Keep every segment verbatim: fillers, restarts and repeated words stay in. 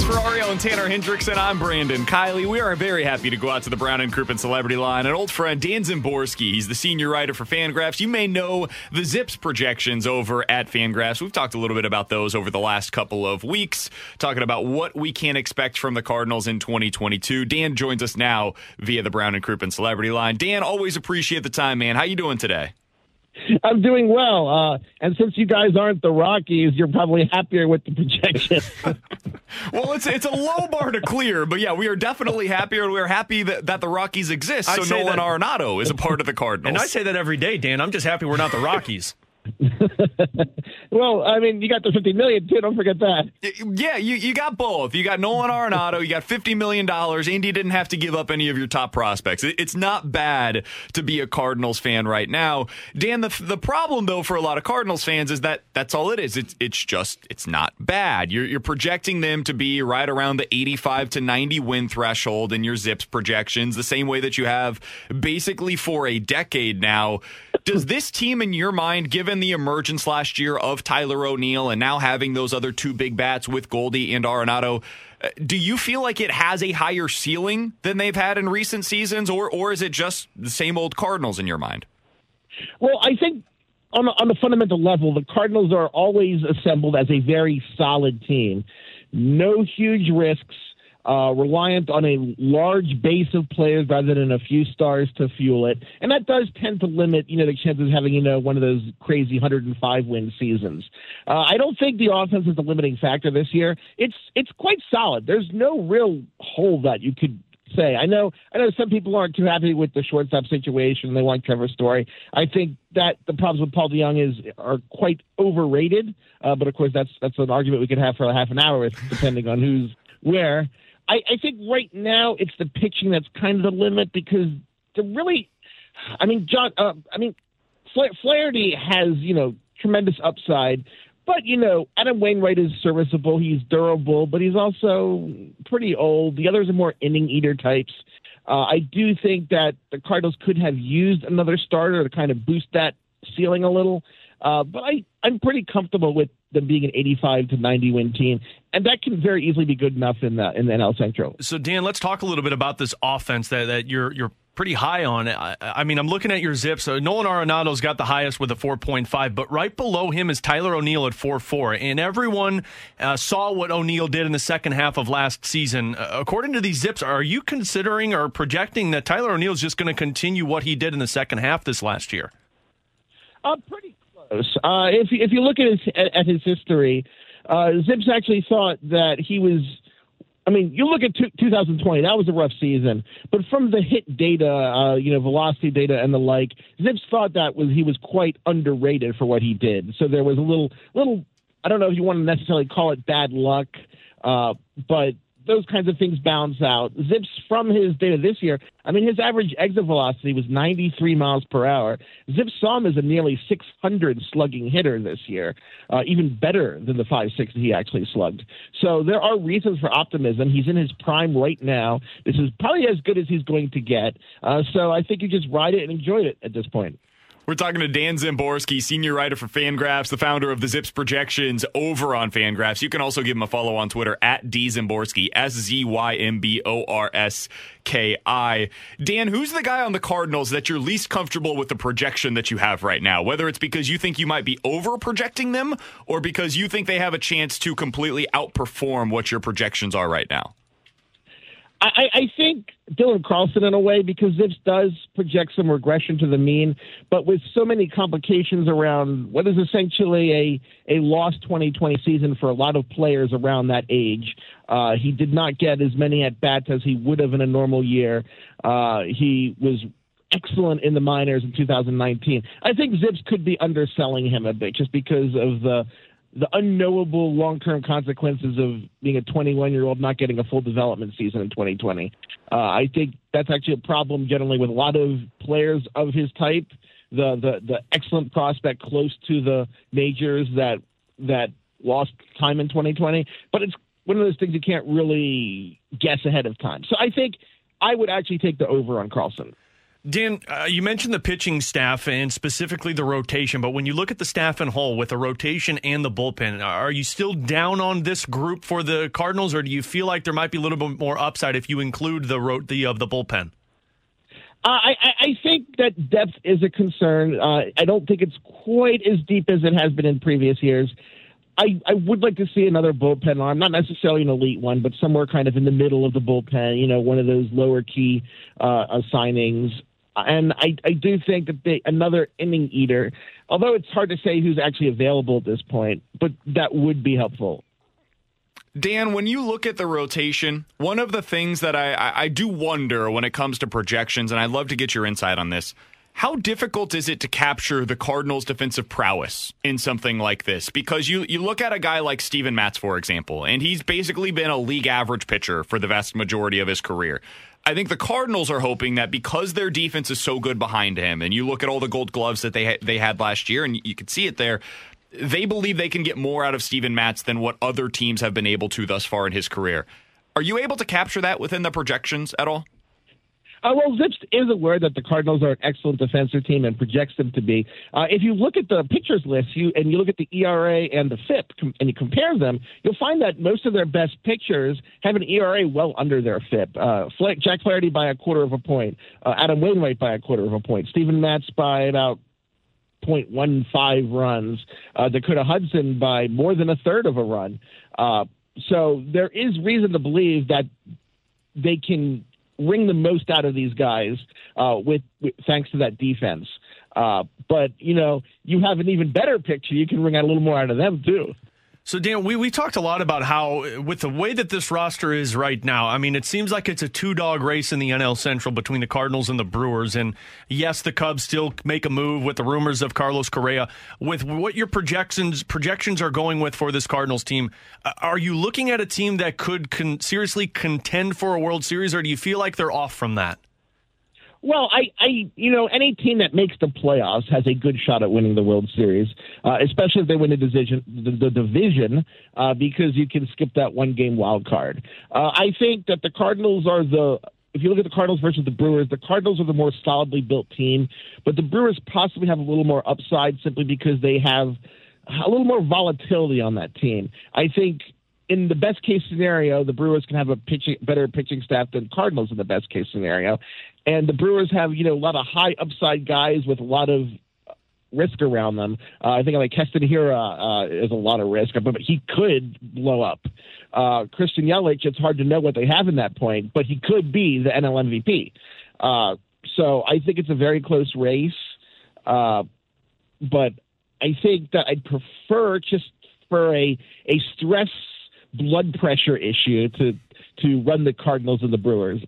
Ferrario and Tanner Hendrickson, I'm Brandon Kiley. We are very happy to go out to the Brown and Crouppen Celebrity Line. An old friend, Dan Szymborski, he's the senior writer for FanGraphs. You may know the Zips projections over at FanGraphs. We've talked a little bit about those over the last couple of weeks, talking about what we can expect from the Cardinals in twenty twenty-two. Dan joins us now via the Brown and Crouppen Celebrity Line. Dan, always appreciate the time, man. How you doing today? I'm doing well, uh, and since you guys aren't the Rockies, you're probably happier with the projection. Well, it's it's a low bar to clear, but yeah, we are definitely happier. We're happy that, that the Rockies exist, so Nolan Arenado is a part of the Cardinals. And I say that every day, Dan. I'm just happy we're not the Rockies. Well, I mean, you got the fifty million dollars, too. Don't forget that. Yeah, you, you got both. You got Nolan Arenado. You got fifty million dollars. Indy didn't have to give up any of your top prospects. It's not bad to be a Cardinals fan right now. Dan, the the problem, though, for a lot of Cardinals fans is that that's all it is. It's, it's just, it's not bad. You're, you're projecting them to be right around the eighty-five to ninety win threshold in your Zips projections, the same way that you have basically for a decade now. Does this team, in your mind, given the emergence last year of Tyler O'Neill and now having those other two big bats with Goldie and Arenado, do you feel like it has a higher ceiling than they've had in recent seasons, or or is it just the same old Cardinals in your mind? Well, I think on a, on a fundamental level, the Cardinals are always assembled as a very solid team. No huge risks, uh, reliant on a large base of players rather than a few stars to fuel it. And that does tend to limit, you know, the chances of having, you know, one of those crazy one hundred five win seasons. Uh, I don't think the offense is a limiting factor this year. It's, it's quite solid. There's no real hole that you could say. I know, I know some people aren't too happy with the shortstop situation. They want Trevor Story. I think that the problems with Paul DeYoung is are quite overrated. Uh, but of course that's, that's an argument we could have for a half an hour, depending on who's where. I, I think right now it's the pitching that's kind of the limit because they're really, I mean, John, uh, I mean, Fla- Flaherty has, you know, tremendous upside, but, you know, Adam Wainwright is serviceable. He's durable, but he's also pretty old. The others are more inning eater types. Uh, I do think that the Cardinals could have used another starter to kind of boost that ceiling a little. Uh, but I, I'm pretty comfortable with them being an eighty-five to ninety win team, and that can very easily be good enough in the in the N L Central. So, Dan, let's talk a little bit about this offense that, that you're you're pretty high on. I, I mean, I'm looking at your Zips. So Nolan Arenado's got the highest with a four point five, but right below him is Tyler O'Neill at four point four, and everyone uh, saw what O'Neill did in the second half of last season. Uh, according to these Zips, are you considering or projecting that Tyler O'Neill's just going to continue what he did in the second half this last year? Uh, pretty Uh, if, if you look at his, at, at his history, uh, Zips actually thought that he was, I mean, you look at two thousand twenty, that was a rough season. But from the hit data, uh, you know, velocity data and the like, Zips thought that was he was quite underrated for what he did. So there was a little, little I don't know if you want to necessarily call it bad luck, uh, but those kinds of things balance out. Zips, from his data this year, I mean, his average exit velocity was ninety-three miles per hour. Zips saw him as a nearly six hundred slugging hitter this year, uh, even better than the five sixty he actually slugged. So there are reasons for optimism. He's in his prime right now. This is probably as good as he's going to get. Uh, so I think you just ride it and enjoy it at this point. We're talking to Dan Szymborski, senior writer for FanGraphs, the founder of the Zips projections over on FanGraphs. You can also give him a follow on Twitter at D Szymborski, S Z Y M B O R S K I. Dan, who's the guy on the Cardinals that you're least comfortable with the projection that you have right now, whether it's because you think you might be over-projecting them or because you think they have a chance to completely outperform what your projections are right now? I, I think Dylan Carlson in a way, because Zips does project some regression to the mean, but with so many complications around what is essentially a, a lost twenty twenty season for a lot of players around that age. Uh, he did not get as many at-bats as he would have in a normal year. Uh, he was excellent in the minors in two thousand nineteen. I think Zips could be underselling him a bit just because of the the unknowable long-term consequences of being a twenty-one-year-old not getting a full development season in twenty twenty. Uh, I think that's actually a problem generally with a lot of players of his type, the the, the excellent prospect close to the majors that that lost time in twenty twenty. But it's one of those things you can't really guess ahead of time. So I think I would actually take the over on Carlson. Dan, uh, you mentioned the pitching staff and specifically the rotation, but when you look at the staff and whole with the rotation and the bullpen, are you still down on this group for the Cardinals, or do you feel like there might be a little bit more upside if you include the ro- the of the bullpen? Uh, I, I think that depth is a concern. Uh, I don't think it's quite as deep as it has been in previous years. I, I would like to see another bullpen arm, not necessarily an elite one, but somewhere kind of in the middle of the bullpen, you know, one of those lower key uh, signings. And I, I do think that they, another inning eater, although it's hard to say who's actually available at this point, but that would be helpful. Dan, when you look at the rotation, one of the things that I, I do wonder when it comes to projections, and I'd love to get your insight on this, how difficult is it to capture the Cardinals' defensive prowess in something like this? Because you, you look at a guy like Steven Matz, for example, and he's basically been a league average pitcher for the vast majority of his career. I think the Cardinals are hoping that because their defense is so good behind him, and you look at all the gold gloves that they ha- they had last year, and you could see it there, they believe they can get more out of Steven Matz than what other teams have been able to thus far in his career. Are you able to capture that within the projections at all? Uh, well, Zips is aware that the Cardinals are an excellent defensive team and projects them to be. Uh, if you look at the pitchers list you, and you look at the E R A and the F I P com- and you compare them, you'll find that most of their best pitchers have an E R A well under their F I P. Uh, Fla- Jack Flaherty by a quarter of a point, uh, Adam Wainwright by a quarter of a point, Steven Matz by about point one five runs, uh, Dakota Hudson by more than a third of a run. Uh, so there is reason to believe that they can wring the most out of these guys uh, with, with thanks to that defense. Uh, but, you know, you have an even better picture. You can wring out a little more out of them, too. So, Dan, we, we talked a lot about how, with the way that this roster is right now, I mean, it seems like it's a two-dog race in the N L Central between the Cardinals and the Brewers. And, yes, the Cubs still make a move with the rumors of Carlos Correa. With what your projections projections are going with for this Cardinals team, are you looking at a team that could con- seriously contend for a World Series, or do you feel like they're off from that? Well, I, I, you know, any team that makes the playoffs has a good shot at winning the World Series, uh, especially if they win the division, the, the division, uh, because you can skip that one-game wild card. Uh, I think that the Cardinals are the. If you look at the Cardinals versus the Brewers, the Cardinals are the more solidly built team, but the Brewers possibly have a little more upside simply because they have a little more volatility on that team. I think. In the best-case scenario, the Brewers can have a pitching, better pitching staff than Cardinals in the best-case scenario. And the Brewers have, you know, a lot of high-upside guys with a lot of risk around them. Uh, I think like Keston Hira uh, is a lot of risk, but he could blow up. Uh, Christian Yelich, it's hard to know what they have in that point, but he could be the N L M V P. Uh, so I think it's a very close race. Uh, but I think that I'd prefer just for a, a stress blood pressure issue to to run the Cardinals and the Brewers.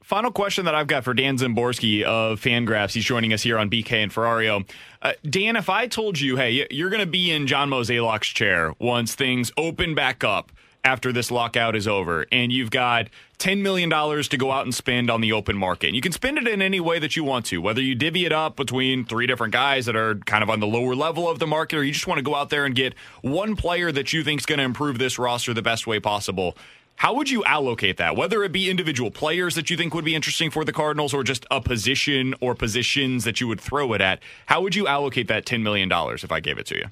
Final question that I've got for Dan Szymborski of FanGraphs. He's joining us here on B K and Ferrario. Uh, Dan, if I told you, hey, you're going to be in John Mozeliak's chair once things open back up after this lockout is over, and you've got ten million dollars to go out and spend on the open market. And you can spend it in any way that you want to, whether you divvy it up between three different guys that are kind of on the lower level of the market, or you just want to go out there and get one player that you think is going to improve this roster the best way possible. How would you allocate that, whether it be individual players that you think would be interesting for the Cardinals or just a position or positions that you would throw it at? How would you allocate that ten million dollars if I gave it to you?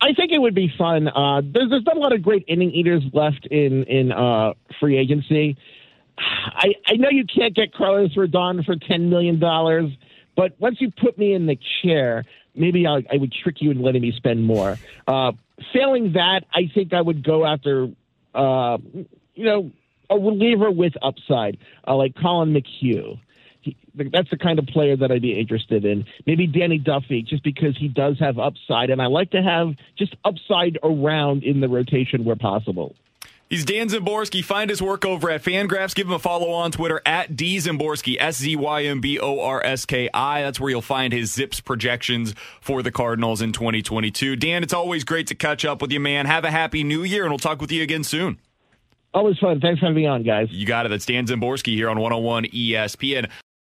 I think it would be fun. Uh, there's, there's not a lot of great inning eaters left in, in uh, free agency. I, I know you can't get Carlos Rodon for ten million dollars, but once you put me in the chair, maybe I'll, I would trick you into letting me spend more. Uh, failing that, I think I would go after – Uh, you know, a reliever with upside, uh, like Colin McHugh. He, that's the kind of player that I'd be interested in. Maybe Danny Duffy, just because he does have upside, and I like to have just upside around in the rotation where possible. He's Dan Szymborski. Find his work over at FanGraphs. Give him a follow on Twitter at D Szymborski, S Z Y M B O R S K I. That's where you'll find his Zips projections for the Cardinals in twenty twenty-two. Dan, it's always great to catch up with you, man. Have a happy new year, and we'll talk with you again soon. Always fun. Thanks for having me on, guys. You got it. That's Dan Szymborski here on one oh one E S P N.